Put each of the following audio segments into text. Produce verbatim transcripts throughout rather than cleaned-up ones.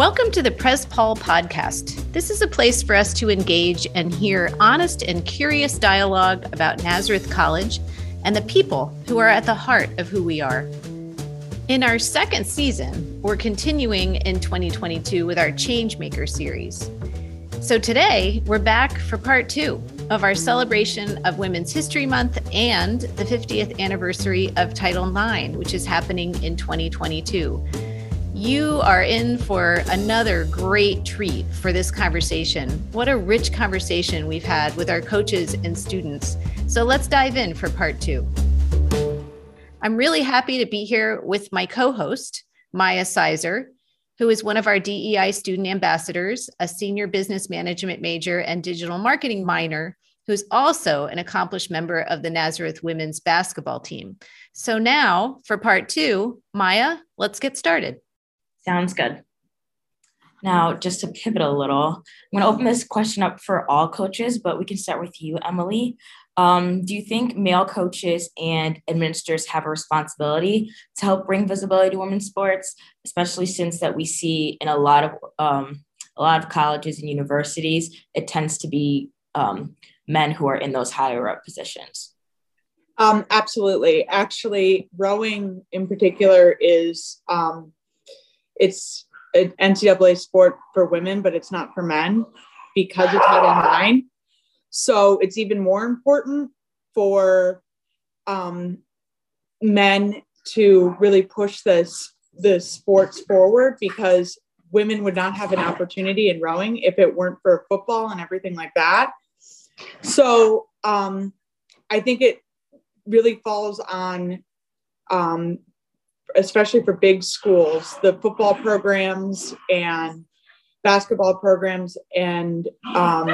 Welcome to the Prez Paul Podcast. This is a place for us to engage and hear honest and curious dialogue about Nazareth College and the people who are at the heart of who we are. In our second season, we're continuing in twenty twenty-two with our Changemaker series. So today, we're back for part two of our celebration of Women's History Month and the fiftieth anniversary of Title nine, which is happening in twenty twenty-two. You are in for another great treat for this conversation. What a rich conversation we've had with our coaches and students. So let's dive in for part two. I'm really happy to be here with my co-host, Maya Sizer, who is one of our D E I student ambassadors, a senior business management major and digital marketing minor, who's also an accomplished member of the Nazareth women's basketball team. So now for part two, Maya, let's get started. Sounds good. Now, just to pivot a little, I'm going to open this question up for all coaches, but we can start with you, Emily. Um, do you think male coaches and administrators have a responsibility to help bring visibility to women's sports, especially since that we see in a lot of um, a lot of colleges and universities, it tends to be um, men who are in those higher up positions? Um, absolutely. Actually, rowing in particular is um, It's an N C double A sport for women, but it's not for men because of Title nine. So it's even more important for um, men to really push this, the sports forward, because women would not have an opportunity in rowing if it weren't for football and everything like that. So um, I think it really falls on um especially for big schools, the football programs and basketball programs and um,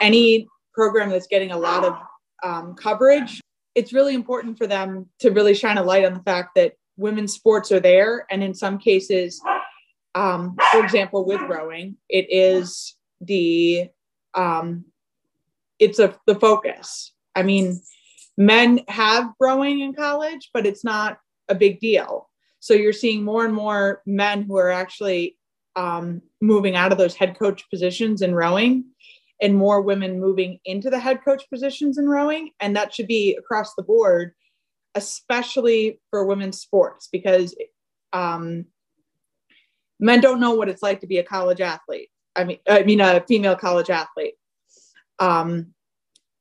any program that's getting a lot of um, coverage. It's really important for them to really shine a light on the fact that women's sports are there. And in some cases, um, for example, with rowing, it is the, um, it's a, the focus. I mean, men have rowing in college, but it's not a big deal. So you're seeing more and more men who are actually um, moving out of those head coach positions in rowing, and more women moving into the head coach positions in rowing. And that should be across the board, especially for women's sports, because um, men don't know what it's like to be a college athlete. I mean, I mean, a female college athlete. Um,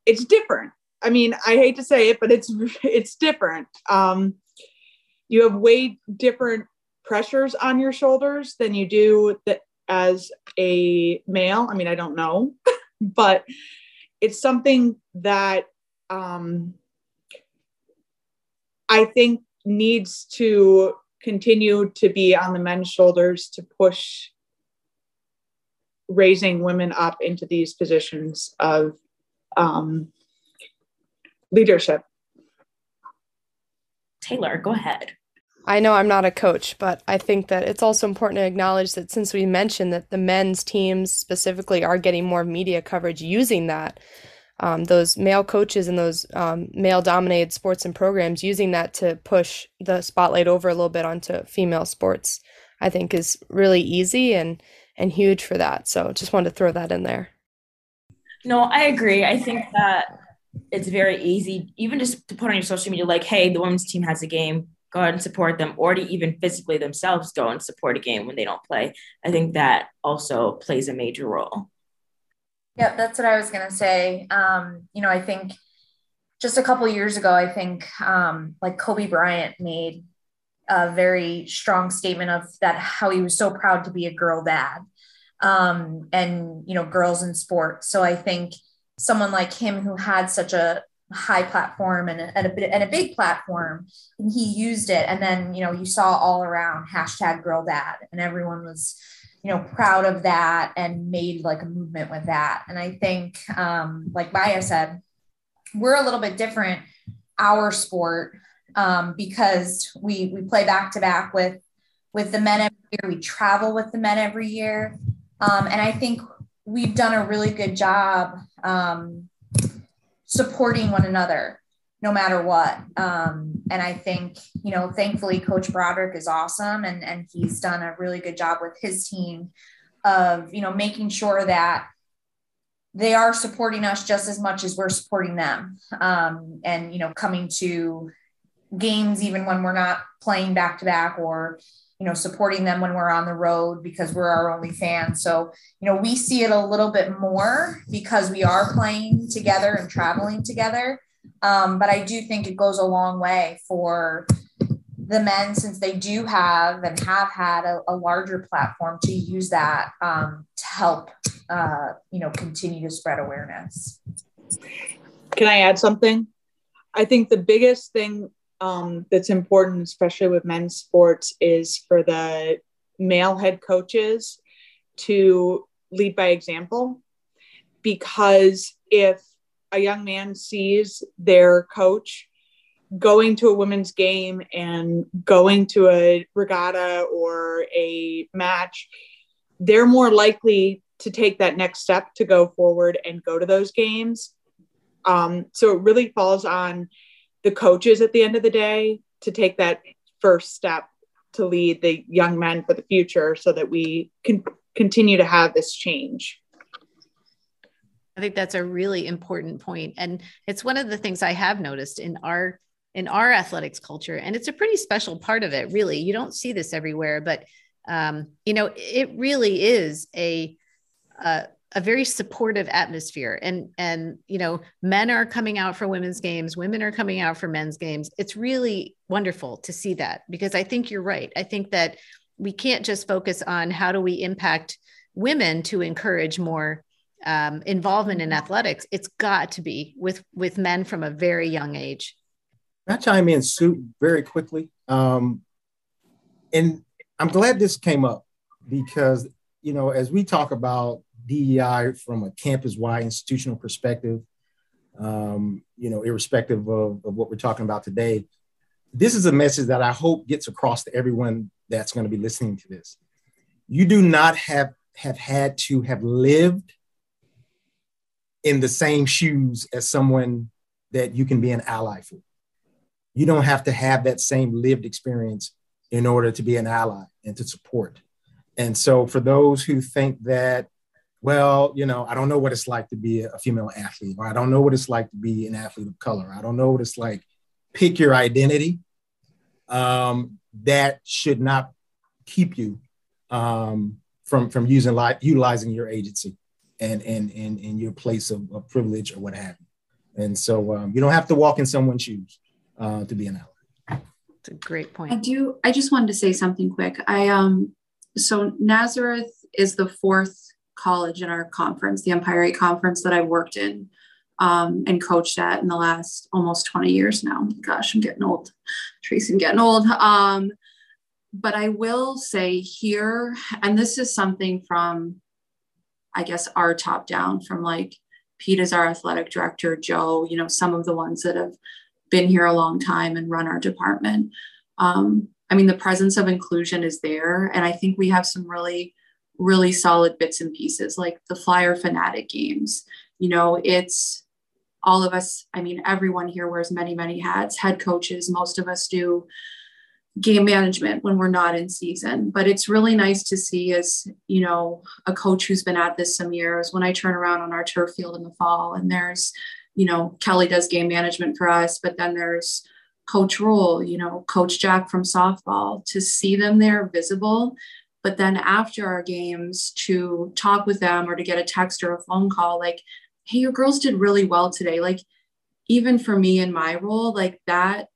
it's different. I mean, I hate to say it, but it's, it's different. Um, You have way different pressures on your shoulders than you do the, as a male. I mean, I don't know, but it's something that um, I think needs to continue to be on the men's shoulders to push raising women up into these positions of um, leadership. Taylor, go ahead. I know I'm not a coach, but I think that it's also important to acknowledge that since we mentioned that the men's teams specifically are getting more media coverage using that, um, those male coaches and those um, male-dominated sports and programs using that to push the spotlight over a little bit onto female sports, I think is really easy and, and huge for that. So just wanted to throw that in there. No, I agree. I think that it's very easy, even just to put on your social media, like, hey, the women's team has a game, go ahead and support them, or to even physically themselves go and support a game when they don't play. I think that also plays a major role. Yeah, that's what I was going to say. Um, you know, I think just a couple of years ago, I think um, like Kobe Bryant made a very strong statement of that, how he was so proud to be a girl dad um, and, you know, girls in sports. So I think someone like him who had such a high platform and a, and a, and a big platform, and he used it. And then, you know, you saw all around hashtag girl dad, and everyone was, you know, proud of that and made like a movement with that. And I think, um, like Maya said, we're a little bit different, our sport, um, because we, we play back to back with, with the men every year. We travel with the men every year. Um, and I think we've done a really good job um, supporting one another no matter what. Um, and I think, you know, thankfully Coach Broderick is awesome, and, and he's done a really good job with his team of, you know, making sure that they are supporting us just as much as we're supporting them. Um, and, you know, coming to games, even when we're not playing back to back, or, you know, supporting them when we're on the road because we're our only fans. So, you know, we see it a little bit more because we are playing together and traveling together. Um, but I do think it goes a long way for the men, since they do have and have had a, a larger platform to use that um, to help, uh, you know, continue to spread awareness. Can I add something? I think the biggest thing um, that's important, especially with men's sports, is for the male head coaches to lead by example. Because if a young man sees their coach going to a women's game and going to a regatta or a match, they're more likely to take that next step to go forward and go to those games. Um, so it really falls on the coaches at the end of the day to take that first step to lead the young men for the future, so that we can continue to have this change. I think that's a really important point. And it's one of the things I have noticed in our in our athletics culture. And it's a pretty special part of it, really. You don't see this everywhere, but, um, you know, it really is a, a, a very supportive atmosphere. And, and, you know, men are coming out for women's games, women are coming out for men's games. It's really wonderful to see that, because I think you're right. I think that we can't just focus on how do we impact women to encourage more um, involvement in athletics. It's got to be with, with men from a very young age. Can I chime in, Sue, very quickly? Um, and I'm glad this came up because, you know, as we talk about D E I from a campus-wide institutional perspective, um, you know, irrespective of, of what we're talking about today, this is a message that I hope gets across to everyone that's going to be listening to this. You do not have, have had to have lived in the same shoes as someone that you can be an ally for. You don't have to have that same lived experience in order to be an ally and to support. And so for those who think that, well, you know, I don't know what it's like to be a female athlete, or I don't know what it's like to be an athlete of color, I don't know what it's like, pick your identity. Um, that should not keep you um, from, from using li- utilizing your agency and, and, and, and your place of, of privilege or what have you. And so um, you don't have to walk in someone's shoes uh, to be an ally. It's a great point. I do. I just wanted to say something quick. I um. So Nazareth is the fourth college in our conference, the Empire eight conference, that I've worked in um, and coached at in the last almost twenty years now. Gosh, I'm getting old. Tracy, I'm getting old. Um, but I will say here, and this is something from, I guess, our top down, from like Pete is our athletic director, Joe, you know, some of the ones that have been here a long time and run our department. Um, I mean, the presence of inclusion is there. And I think we have some really, really solid bits and pieces, like the Flyer Fanatic games. You know, it's all of us. I mean, everyone here wears many, many hats, head coaches. Most of us do game management when we're not in season. But it's really nice to see, as, you know, a coach who's been at this some years, when I turn around on our turf field in the fall and there's, you know, Kelly does game management for us, but then there's Coach Rule, you know, Coach Jack from softball, to see them there visible. But then after our games, to talk with them or to get a text or a phone call, like, hey, your girls did really well today. Like, even for me in my role, like that,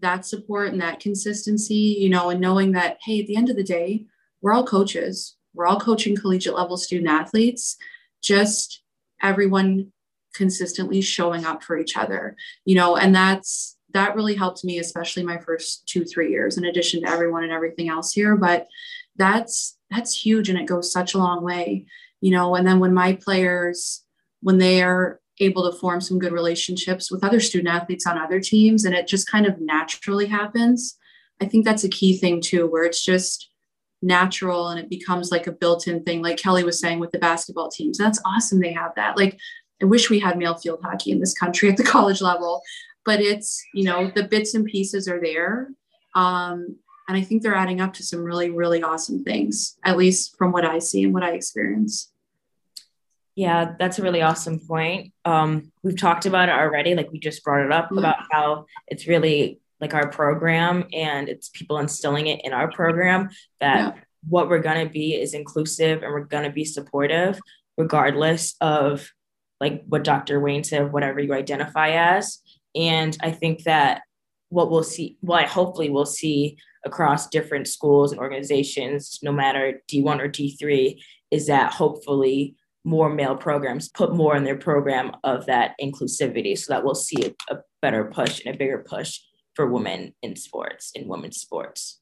that support and that consistency, you know, and knowing that, hey, at the end of the day, we're all coaches, we're all coaching collegiate level student athletes, just everyone consistently showing up for each other, you know, and that's, that really helped me, especially my first two, three years, in addition to everyone and everything else here. But that's, that's huge. And it goes such a long way, you know, and then when my players, when they are able to form some good relationships with other student athletes on other teams, and it just kind of naturally happens. I think that's a key thing too, where it's just natural and it becomes like a built-in thing. Like Kelly was saying with the basketball teams, that's awesome. They have that. Like, I wish we had male field hockey in this country at the college level. but it's, you know, the bits and pieces are there. Um, and I think they're adding up to some really, really awesome things, at least from what I see and what I experience. Yeah, that's a really awesome point. Um, we've talked about it already. Like we just brought it up mm-hmm. about how it's really like our program and it's people instilling it in our program that yeah. what we're going to be is inclusive and we're going to be supportive regardless of like what Doctor Wayne said, whatever you identify as. And I think that what we'll see, what I hopefully we'll see across different schools and organizations, no matter D one or D three, is that hopefully more male programs put more in their program of that inclusivity so that we'll see a, a better push and a bigger push for women in sports, in women's sports.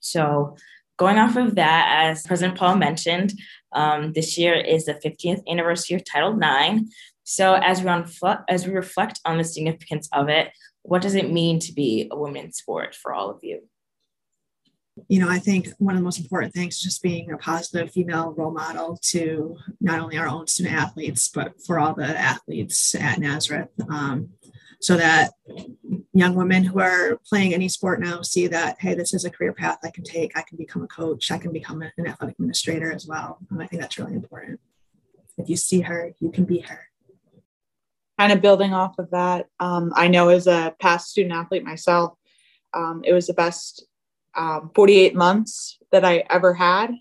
So going off of that, as President Paul mentioned, um, this year is the fiftieth anniversary of Title nine. So as we, unfl- as we reflect on the significance of it, what does it mean to be a woman in sport for all of you? You know, I think one of the most important things is just being a positive female role model to not only our own student athletes, but for all the athletes at Nazareth. Um, so that young women who are playing any sport now see that, hey, this is a career path I can take. I can become a coach. I can become an athletic administrator as well. And I think that's really important. If you see her, you can be her. Kind of building off of that, um, I know as a past student athlete myself, um, it was the best um, forty-eight months that I ever had.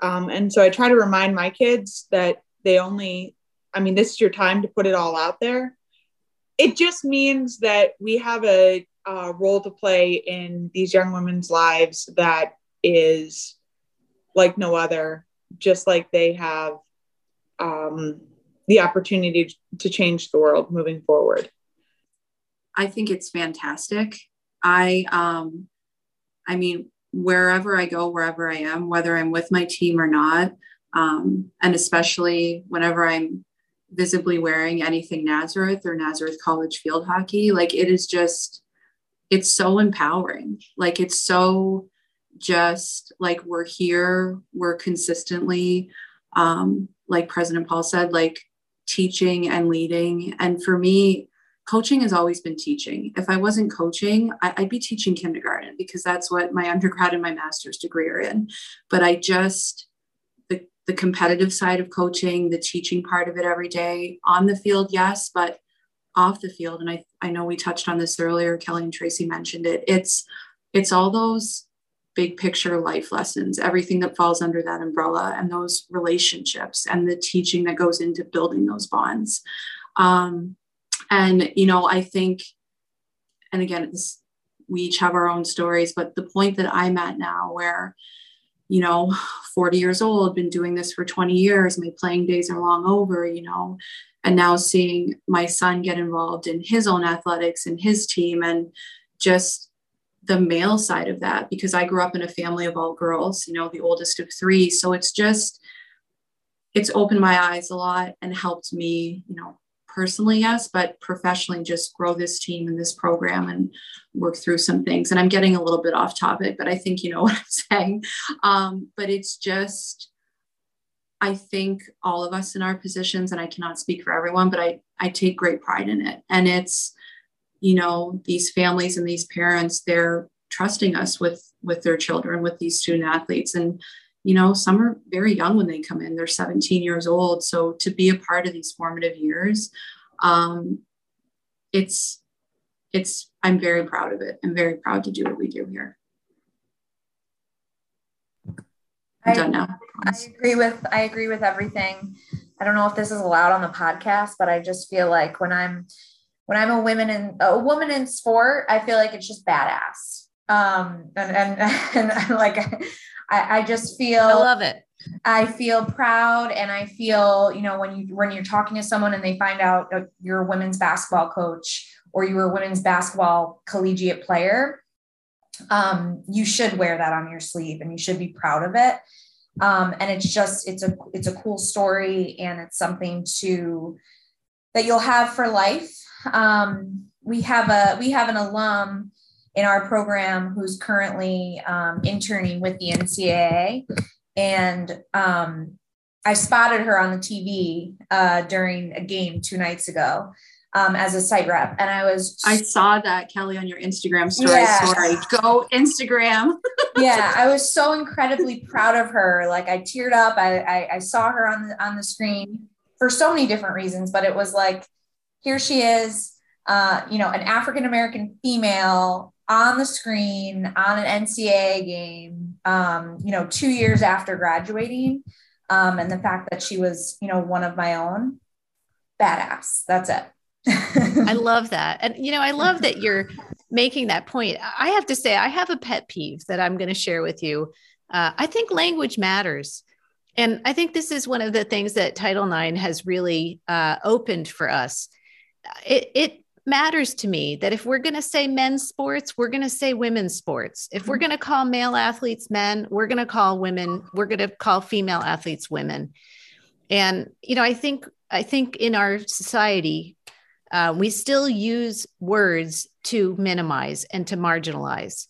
Um, and so I try to remind my kids that they only, I mean, this is your time to put it all out there. It just means that we have a, a role to play in these young women's lives that is like no other, just like they have um, the opportunity to change the world moving forward. I think it's fantastic. I, um, I mean, wherever I go, wherever I am, whether I'm with my team or not, um, and especially whenever I'm visibly wearing anything Nazareth or Nazareth College field hockey, like it is just, it's so empowering. Like it's so just like we're here, we're consistently, um, like President Paul said, like teaching and leading. And for me, coaching has always been teaching. If I wasn't coaching, I, I'd be teaching kindergarten because that's what my undergrad and my master's degree are in. But I just, the competitive side of coaching, the teaching part of it every day on the field, yes, but off the field. And I, I know we touched on this earlier, Kelly and Tracy mentioned it. It's, it's all those big picture life lessons, everything that falls under that umbrella and those relationships and the teaching that goes into building those bonds. Um, and, you know, I think, and again, it's, we each have our own stories, but the point that I'm at now where, you know, forty years old, been doing this for twenty years. My playing days are long over, you know, and now seeing my son get involved in his own athletics and his team and just the male side of that, because I grew up in a family of all girls, you know, the oldest of three. So it's just, it's opened my eyes a lot and helped me, you know, personally, yes, but professionally just grow this team and this program and work through some things. And I'm getting a little bit off topic, but I think you know what I'm saying. Um, but it's just, I think all of us in our positions, and I cannot speak for everyone, but I, I take great pride in it. And it's, you know, these families and these parents, they're trusting us with, with their children, with these student athletes. And you know, some are very young when they come in, they're seventeen years old. So to be a part of these formative years, um, it's, it's, I'm very proud of it. I'm very proud to do what we do here. I'm I, done now. I agree with, I agree with everything. I don't know if this is allowed on the podcast, but I just feel like when I'm, when I'm a woman in a woman in sport, I feel like it's just badass. Um, and, and, and like, I, I just feel, I love it. I feel proud. And I feel, you know, when you, when you're talking to someone and they find out you're a women's basketball coach or you were a women's basketball collegiate player, um, you should wear that on your sleeve and you should be proud of it. Um, and it's just, it's a, it's a cool story and it's something to, that you'll have for life. Um, we have a, we have an alum in our program who's currently um, interning with the N C double A. And um, I spotted her on the T V uh, during a game two nights ago. um, as a site rep. And I was, I saw that, Kelly, on your Instagram story. Yeah. Sorry. Go Instagram. Yeah. I was so incredibly proud of her. Like I teared up. I, I, I saw her on the, on the screen for so many different reasons, but it was like, here she is, uh, you know, an African-American female on the screen on an N C A A game, um, you know, two years after graduating. Um, and the fact that she was, you know, one of my own, badass. That's it. I love that. And, you know, I love that you're making that point. I have to say, I have a pet peeve that I'm going to share with you. Uh, I think language matters. And I think this is one of the things that Title nine has really uh, opened for us. It, it matters to me that if we're going to say men's sports, we're going to say women's sports. If we're going to call male athletes men, we're going to call women, we're going to call female athletes women. And, you know, I think, I think in our society, uh, we still use words to minimize and to marginalize.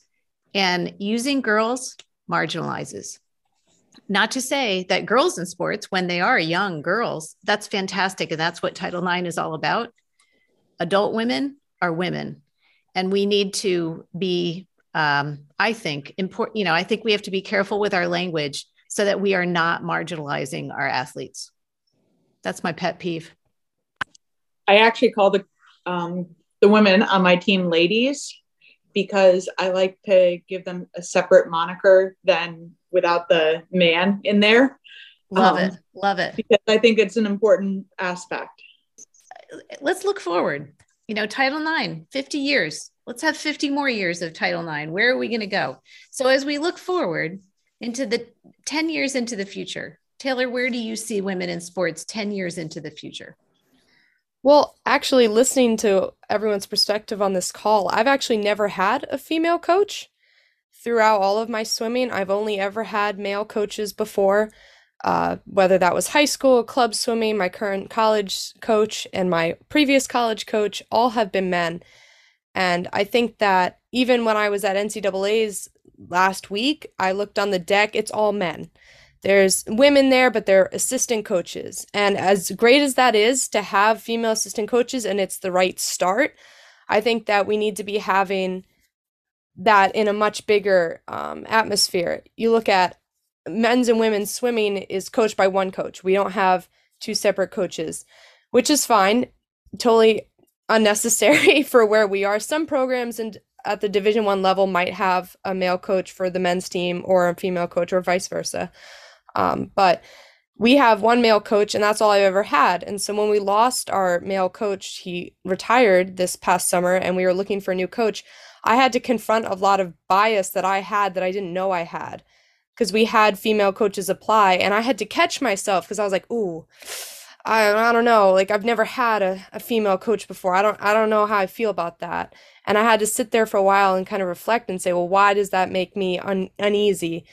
And using girls marginalizes. Not to say that girls in sports, when they are young girls, that's fantastic. And that's what Title nine is all about. Adult women are women. And we need to be, um, I think, important. You know, I think we have to be careful with our language so that we are not marginalizing our athletes. That's my pet peeve. I actually call the, um, the women on my team ladies, because I like to give them a separate moniker than without the man in there. Love um, it. Love it. Because I think it's an important aspect. Let's look forward, you know, Title nine, fifty years, let's have fifty more years of Title nine. Where are we going to go? So as we look forward into the ten years into the future, Taylor, where do you see women in sports ten years into the future? Well, actually listening to everyone's perspective on this call, I've actually never had a female coach throughout all of my swimming. I've only ever had male coaches before. Uh, whether that was high school, club swimming, my current college coach and my previous college coach, all have been men. And I think that even when I was at N C A A's last week, I looked on the deck, it's all men. There's women there, but they're assistant coaches. And as great as that is to have female assistant coaches, and it's the right start, I think that we need to be having that in a much bigger um, atmosphere. You look at men's and women's swimming is coached by one coach. We don't have two separate coaches, which is fine, totally unnecessary for where we are. Some programs and at the Division One level might have a male coach for the men's team or a female coach or vice versa. Um, but we have one male coach and that's all I've ever had. And so when we lost our male coach, he retired this past summer and we were looking for a new coach. I had to confront a lot of bias that I had that I didn't know I had, because we had female coaches apply and I had to catch myself because I was like, ooh, I, I don't know. Like I've never had a, a female coach before. I don't I don't know how I feel about that. And I had to sit there for a while and kind of reflect and say, well, why does that make me un- uneasy?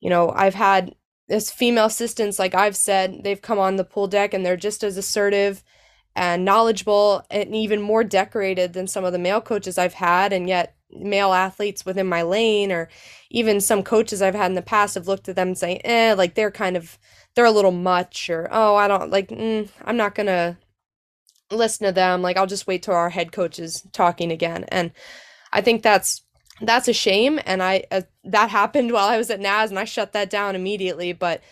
You know, I've had this female assistants, like I've said, they've come on the pool deck and they're just as assertive and knowledgeable and even more decorated than some of the male coaches I've had. And yet male athletes within my lane or even some coaches I've had in the past have looked at them and saying, eh, like they're kind of, they're a little much, or, oh, I don't like, mm, I'm not going to listen to them. Like, I'll just wait till our head coach is talking again. And I think that's, that's a shame. And I, uh, that happened while I was at N A S and I shut that down immediately. But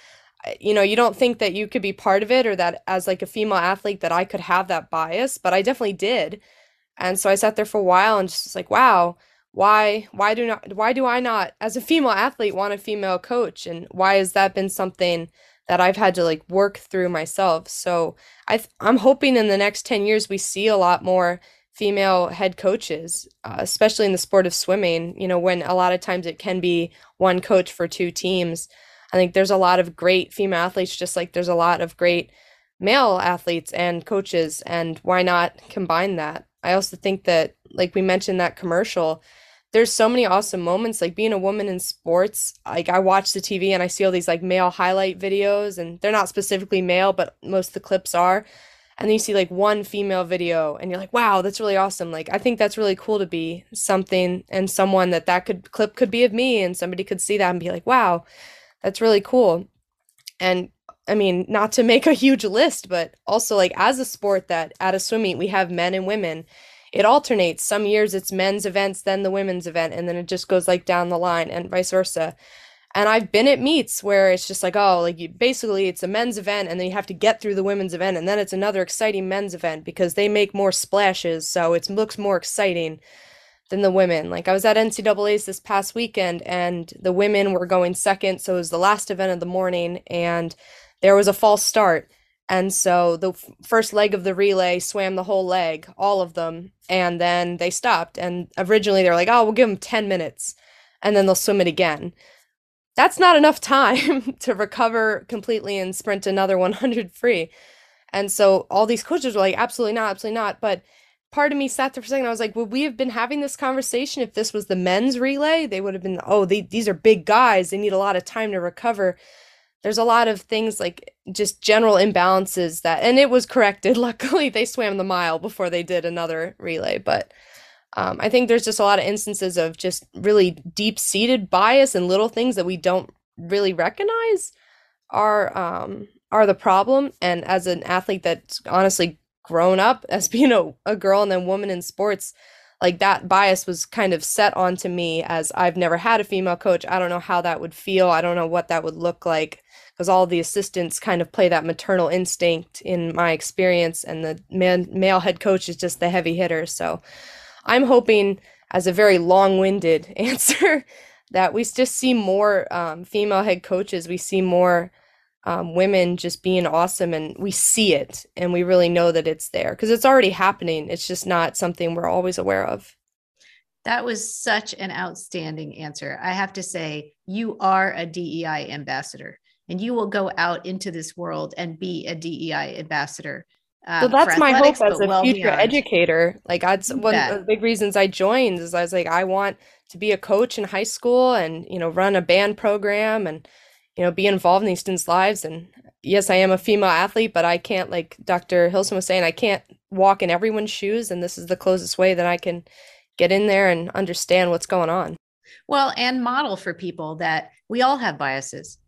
you know, you don't think that you could be part of it or that as like a female athlete that I could have that bias, but I definitely did. And so I sat there for a while and just was like, wow, why, why do not, why do I not as a female athlete want a female coach? And why has that been something that I've had to like work through myself? So I th- I'm hoping in the next ten years, we see a lot more female head coaches, uh, especially in the sport of swimming, you know, when a lot of times it can be one coach for two teams. I think there's a lot of great female athletes, just like there's a lot of great male athletes and coaches, and why not combine that? I also think that, like we mentioned that commercial, there's so many awesome moments, like being a woman in sports. Like I watch the T V and I see all these like male highlight videos, and they're not specifically male, but most of the clips are. And then you see like one female video and you're like, wow, that's really awesome. Like, I think that's really cool to be something and someone that that could clip could be of me, and somebody could see that and be like, wow, that's really cool. And I mean, not to make a huge list, but also like as a sport that at a swim meet, we have men and women. It alternates. Some years it's men's events, then the women's event, and then it just goes like down the line and vice versa. And I've been at meets where it's just like, oh, like you, basically it's a men's event and then you have to get through the women's event and then it's another exciting men's event because they make more splashes. So it looks more exciting than the women. Like I was at N C A A's this past weekend and the women were going second. So it was the last event of the morning and there was a false start. And so the f- first leg of the relay swam the whole leg, all of them. And then they stopped. And originally they were like, oh, we'll give them ten minutes and then they'll swim it again. That's not enough time to recover completely and sprint another one hundred free. And so all these coaches were like, absolutely not, absolutely not. But part of me sat there for a second. I was like, would we have been having this conversation if this was the men's relay? They would have been, oh, they, these are big guys. They need a lot of time to recover. There's a lot of things like just general imbalances that, and it was corrected. Luckily, they swam the mile before they did another relay. But Um, I think there's just a lot of instances of just really deep-seated bias and little things that we don't really recognize are um, are the problem. And as an athlete that's honestly grown up as being a, a girl and then woman in sports, like that bias was kind of set onto me as I've never had a female coach. I don't know how that would feel. I don't know what that would look like because all the assistants kind of play that maternal instinct in my experience. And the man, male head coach is just the heavy hitter. So I'm hoping, as a very long-winded answer, that we just see more um, female head coaches. We see more um, women just being awesome, and we see it, and we really know that it's there because it's already happening. It's just not something we're always aware of. That was such an outstanding answer. I have to say, you are a D E I ambassador, and you will go out into this world and be a D E I ambassador. Um, so that's my hope as a well future beyond. educator. Like I'd, one of the big reasons I joined is I was like, I want to be a coach in high school and, you know, run a band program and, you know, be involved in these students' lives. And yes, I am a female athlete, but I can't, like Doctor Hilson was saying, I can't walk in everyone's shoes. And this is the closest way that I can get in there and understand what's going on. Well, and model for people that we all have biases.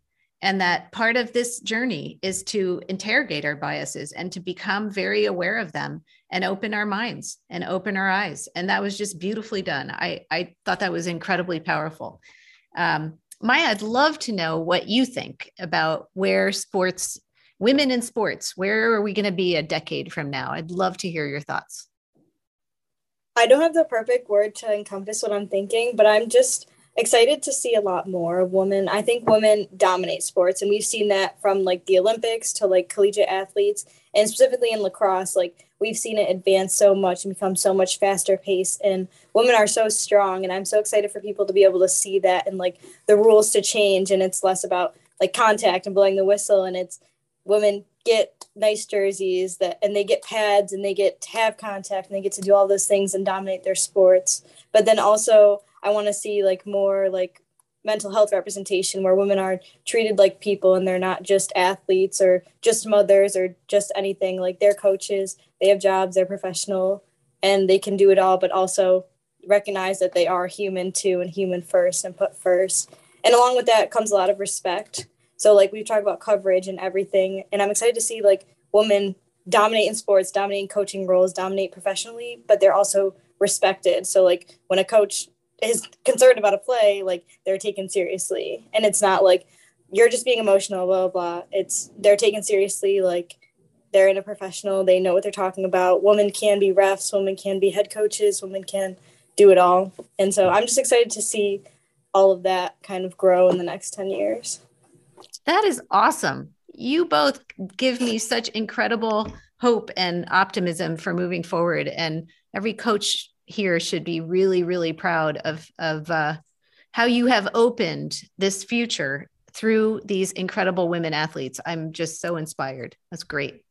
And that part of this journey is to interrogate our biases and to become very aware of them and open our minds and open our eyes. And that was just beautifully done. I, I thought that was incredibly powerful. Um, Maya, I'd love to know what you think about where sports, women in sports, where are we going to be a decade from now? I'd love to hear your thoughts. I don't have the perfect word to encompass what I'm thinking, but I'm just excited to see a lot more women. I think women dominate sports, and we've seen that from like the Olympics to like collegiate athletes, and specifically in lacrosse, like we've seen it advance so much and become so much faster paced, and women are so strong. And I'm so excited for people to be able to see that and like the rules to change, and it's less about like contact and blowing the whistle, and it's women get nice jerseys that and they get pads and they get to have contact and they get to do all those things and dominate their sports. But then also I want to see like more like mental health representation where women are treated like people and they're not just athletes or just mothers or just anything. Like they're coaches, they have jobs, they're professional, and they can do it all, but also recognize that they are human too and human first and put first. And along with that comes a lot of respect. So like we've talked about coverage and everything, and I'm excited to see like women dominate in sports, dominate in coaching roles, dominate professionally, but they're also respected. So like when a coach is concerned about a play, like they're taken seriously, and it's not like you're just being emotional, blah, blah, blah. It's they're taken seriously. Like they're in a professional, they know what they're talking about. Women can be refs, women can be head coaches, women can do it all. And so I'm just excited to see all of that kind of grow in the next ten years. That is awesome. You both give me such incredible hope and optimism for moving forward. And every coach here should be really, really proud of, of uh, how you have opened this future through these incredible women athletes. I'm just so inspired. That's great.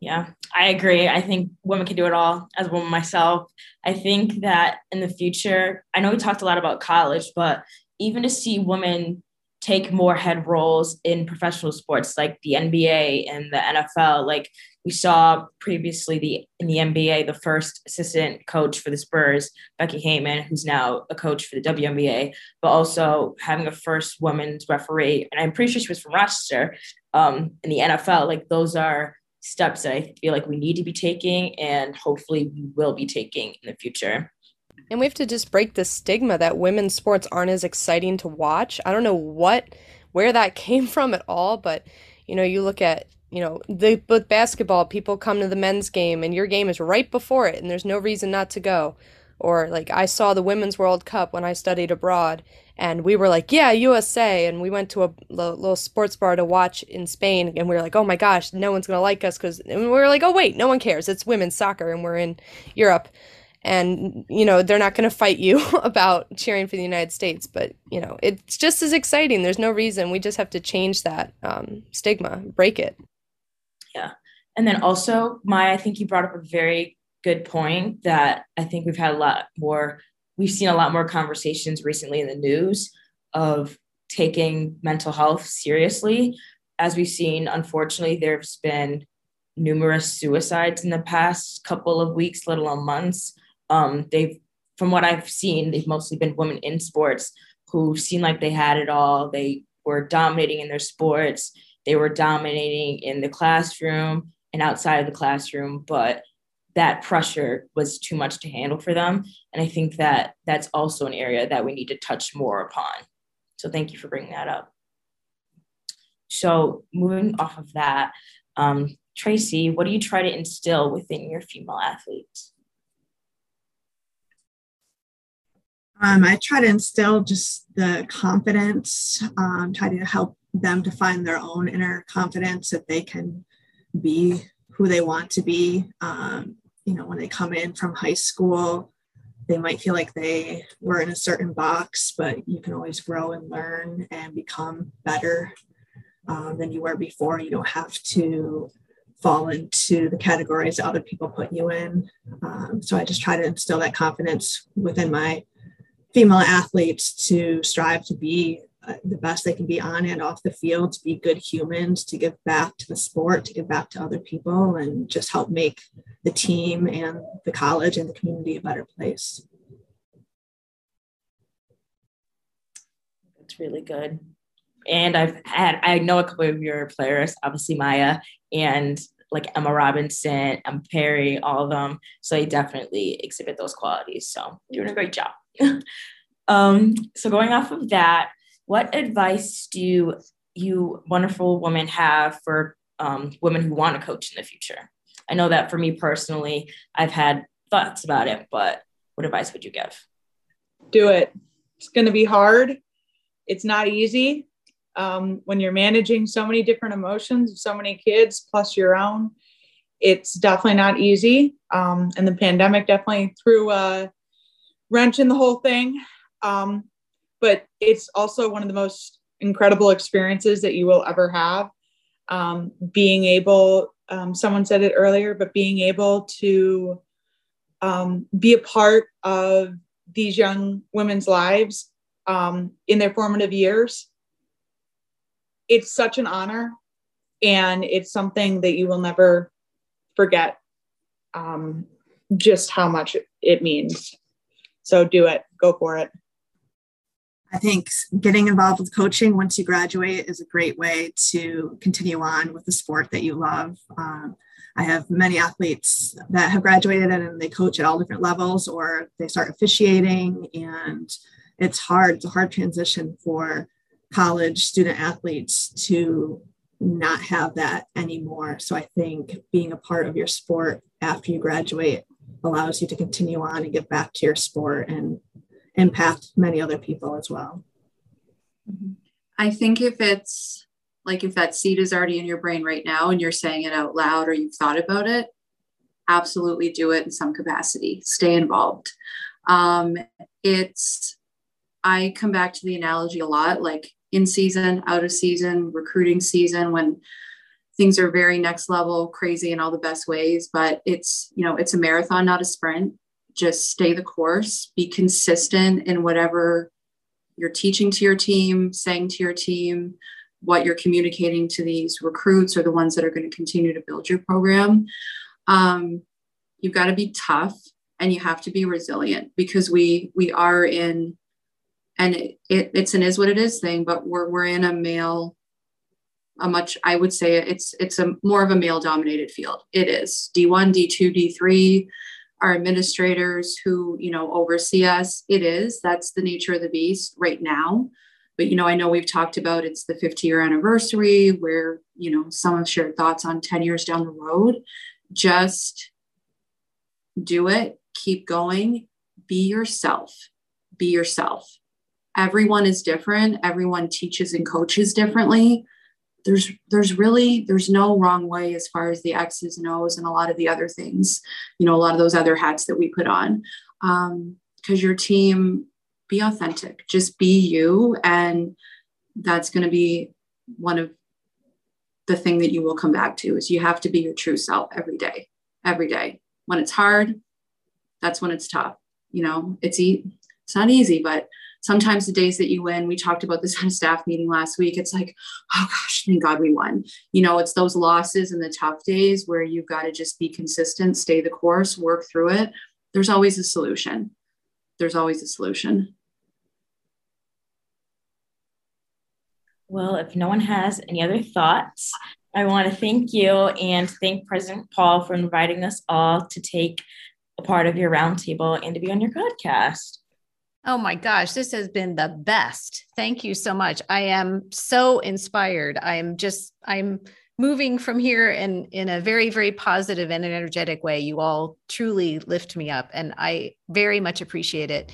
Yeah, I agree. I think women can do it all. As a woman myself, I think that in the future, I know we talked a lot about college, but even to see women take more head roles in professional sports like the N B A and the N F L. Like we saw previously the in the N B A, the first assistant coach for the Spurs, Becky Hammon, who's now a coach for the W N B A, but also having a first woman's referee. And I'm pretty sure she was from Rochester um, in the N F L. Like those are steps that I feel like we need to be taking and hopefully we will be taking in the future. And we have to just break the stigma that women's sports aren't as exciting to watch. I don't know what, where that came from at all, but, you know, you look at, you know, the with basketball, people come to the men's game and your game is right before it and there's no reason not to go. Or like I saw the Women's World Cup when I studied abroad and we were like, yeah, U S A. And we went to a l- little sports bar to watch in Spain and we were like, oh my gosh, no one's going to like us because we were like, oh wait, no one cares. It's women's soccer and we're in Europe. And, you know, they're not going to fight you about cheering for the United States. But, you know, it's just as exciting. There's no reason. We just have to change that um, stigma, break it. Yeah. And then also, Maya, I think you brought up a very good point that I think we've had a lot more. We've seen a lot more conversations recently in the news of taking mental health seriously. As we've seen, unfortunately, there's been numerous suicides in the past couple of weeks, let alone months. Um, they've, from what I've seen, they've mostly been women in sports who seemed like they had it all. They were dominating in their sports. They were dominating in the classroom and outside of the classroom, but that pressure was too much to handle for them. And I think that that's also an area that we need to touch more upon. So thank you for bringing that up. So moving off of that, um, Tracy, what do you try to instill within your female athletes? Um, I try to instill just the confidence, um, try to help them to find their own inner confidence that they can be who they want to be. Um, you know, when they come in from high school, they might feel like they were in a certain box, but you can always grow and learn and become better um, than you were before. You don't have to fall into the categories that other people put you in. Um, so I just try to instill that confidence within my female athletes to strive to be uh, the best they can be on and off the field, to be good humans, to give back to the sport, to give back to other people, and just help make the team and the college and the community a better place. That's really good. And I've had, I know a couple of your players, obviously Maya and like Emma Robinson, Amber Perry, all of them. So they definitely exhibit those qualities. So you're doing a great job. um, so going off of that, what advice do you, you wonderful women have for um, women who want to coach in the future? I know that for me personally, I've had thoughts about it, but what advice would you give? Do it. It's going to be hard. It's not easy. Um, when you're managing so many different emotions, so many kids, plus your own, it's definitely not easy. Um, and the pandemic definitely threw a wrench in the whole thing. Um, but it's also one of the most incredible experiences that you will ever have. Um, being able, um, someone said it earlier, but being able to um, be a part of these young women's lives um, in their formative years, it's such an honor, and it's something that you will never forget um, just how much it means. So do it, go for it. I think getting involved with coaching once you graduate is a great way to continue on with the sport that you love. Um, I have many athletes that have graduated and they coach at all different levels, or they start officiating, and it's hard, it's a hard transition for college student athletes to not have that anymore. So I think being a part of your sport after you graduate allows you to continue on and give back to your sport and impact many other people as well. I think if it's like, if that seed is already in your brain right now and you're saying it out loud or you've thought about it, absolutely do it in some capacity, stay involved. Um, it's, I come back to the analogy a lot, like in season, out of season, recruiting season, when things are very next level, crazy in all the best ways, but it's, you know, it's a marathon, not a sprint. Just stay the course, be consistent in whatever you're teaching to your team, saying to your team what you're communicating to these recruits or the ones that are going to continue to build your program. Um, you've got to be tough and you have to be resilient, because we we are in, and it, it, it's an is what it is thing, but we're we're in a male, a much, I would say it's it's a more of a male dominated field. It is D one, D two, D three, our administrators who, you know, oversee us. It is, that's the nature of the beast right now. But, you know, I know we've talked about it's the fifty year anniversary where, you know, some have shared thoughts on ten years down the road. Just do it. Keep going. Be yourself. Be yourself. Everyone is different. Everyone teaches and coaches differently. There's, there's really, there's no wrong way as far as the X's and O's and a lot of the other things, you know, a lot of those other hats that we put on, um, because your team, be authentic, just be you. And that's going to be one of the thing that you will come back to, is you have to be your true self every day, every day. When it's hard, that's when it's tough. You know, it's, e- it's not easy, but sometimes the days that you win, we talked about this at a staff meeting last week. It's like, oh gosh, thank God we won. You know, it's those losses and the tough days where you've got to just be consistent, stay the course, work through it. There's always a solution. There's always a solution. Well, if no one has any other thoughts, I want to thank you and thank President Paul for inviting us all to take a part of your roundtable and to be on your podcast. Oh my gosh, this has been the best. Thank you so much. I am so inspired. I'm just, I'm moving from here in, in a very, very positive and energetic way. You all truly lift me up and I very much appreciate it.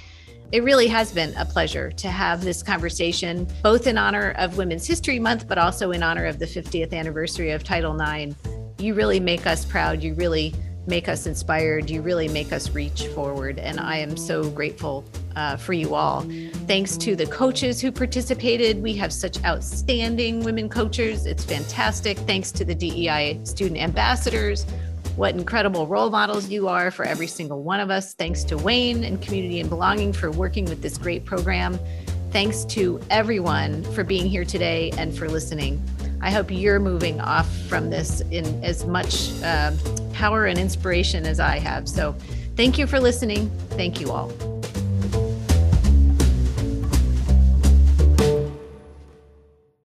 It really has been a pleasure to have this conversation, both in honor of Women's History Month, but also in honor of the fiftieth anniversary of Title nine. You really make us proud. You really make us inspired. You really make us reach forward. And I am so grateful uh, for you all. Thanks to the coaches who participated. We have such outstanding women coaches. It's fantastic. Thanks to the D E I student ambassadors. What incredible role models you are for every single one of us. Thanks to Wayne and Community and Belonging for working with this great program. Thanks to everyone for being here today and for listening. I hope you're moving off from this in as much uh, power and inspiration as I have. So thank you for listening. Thank you all.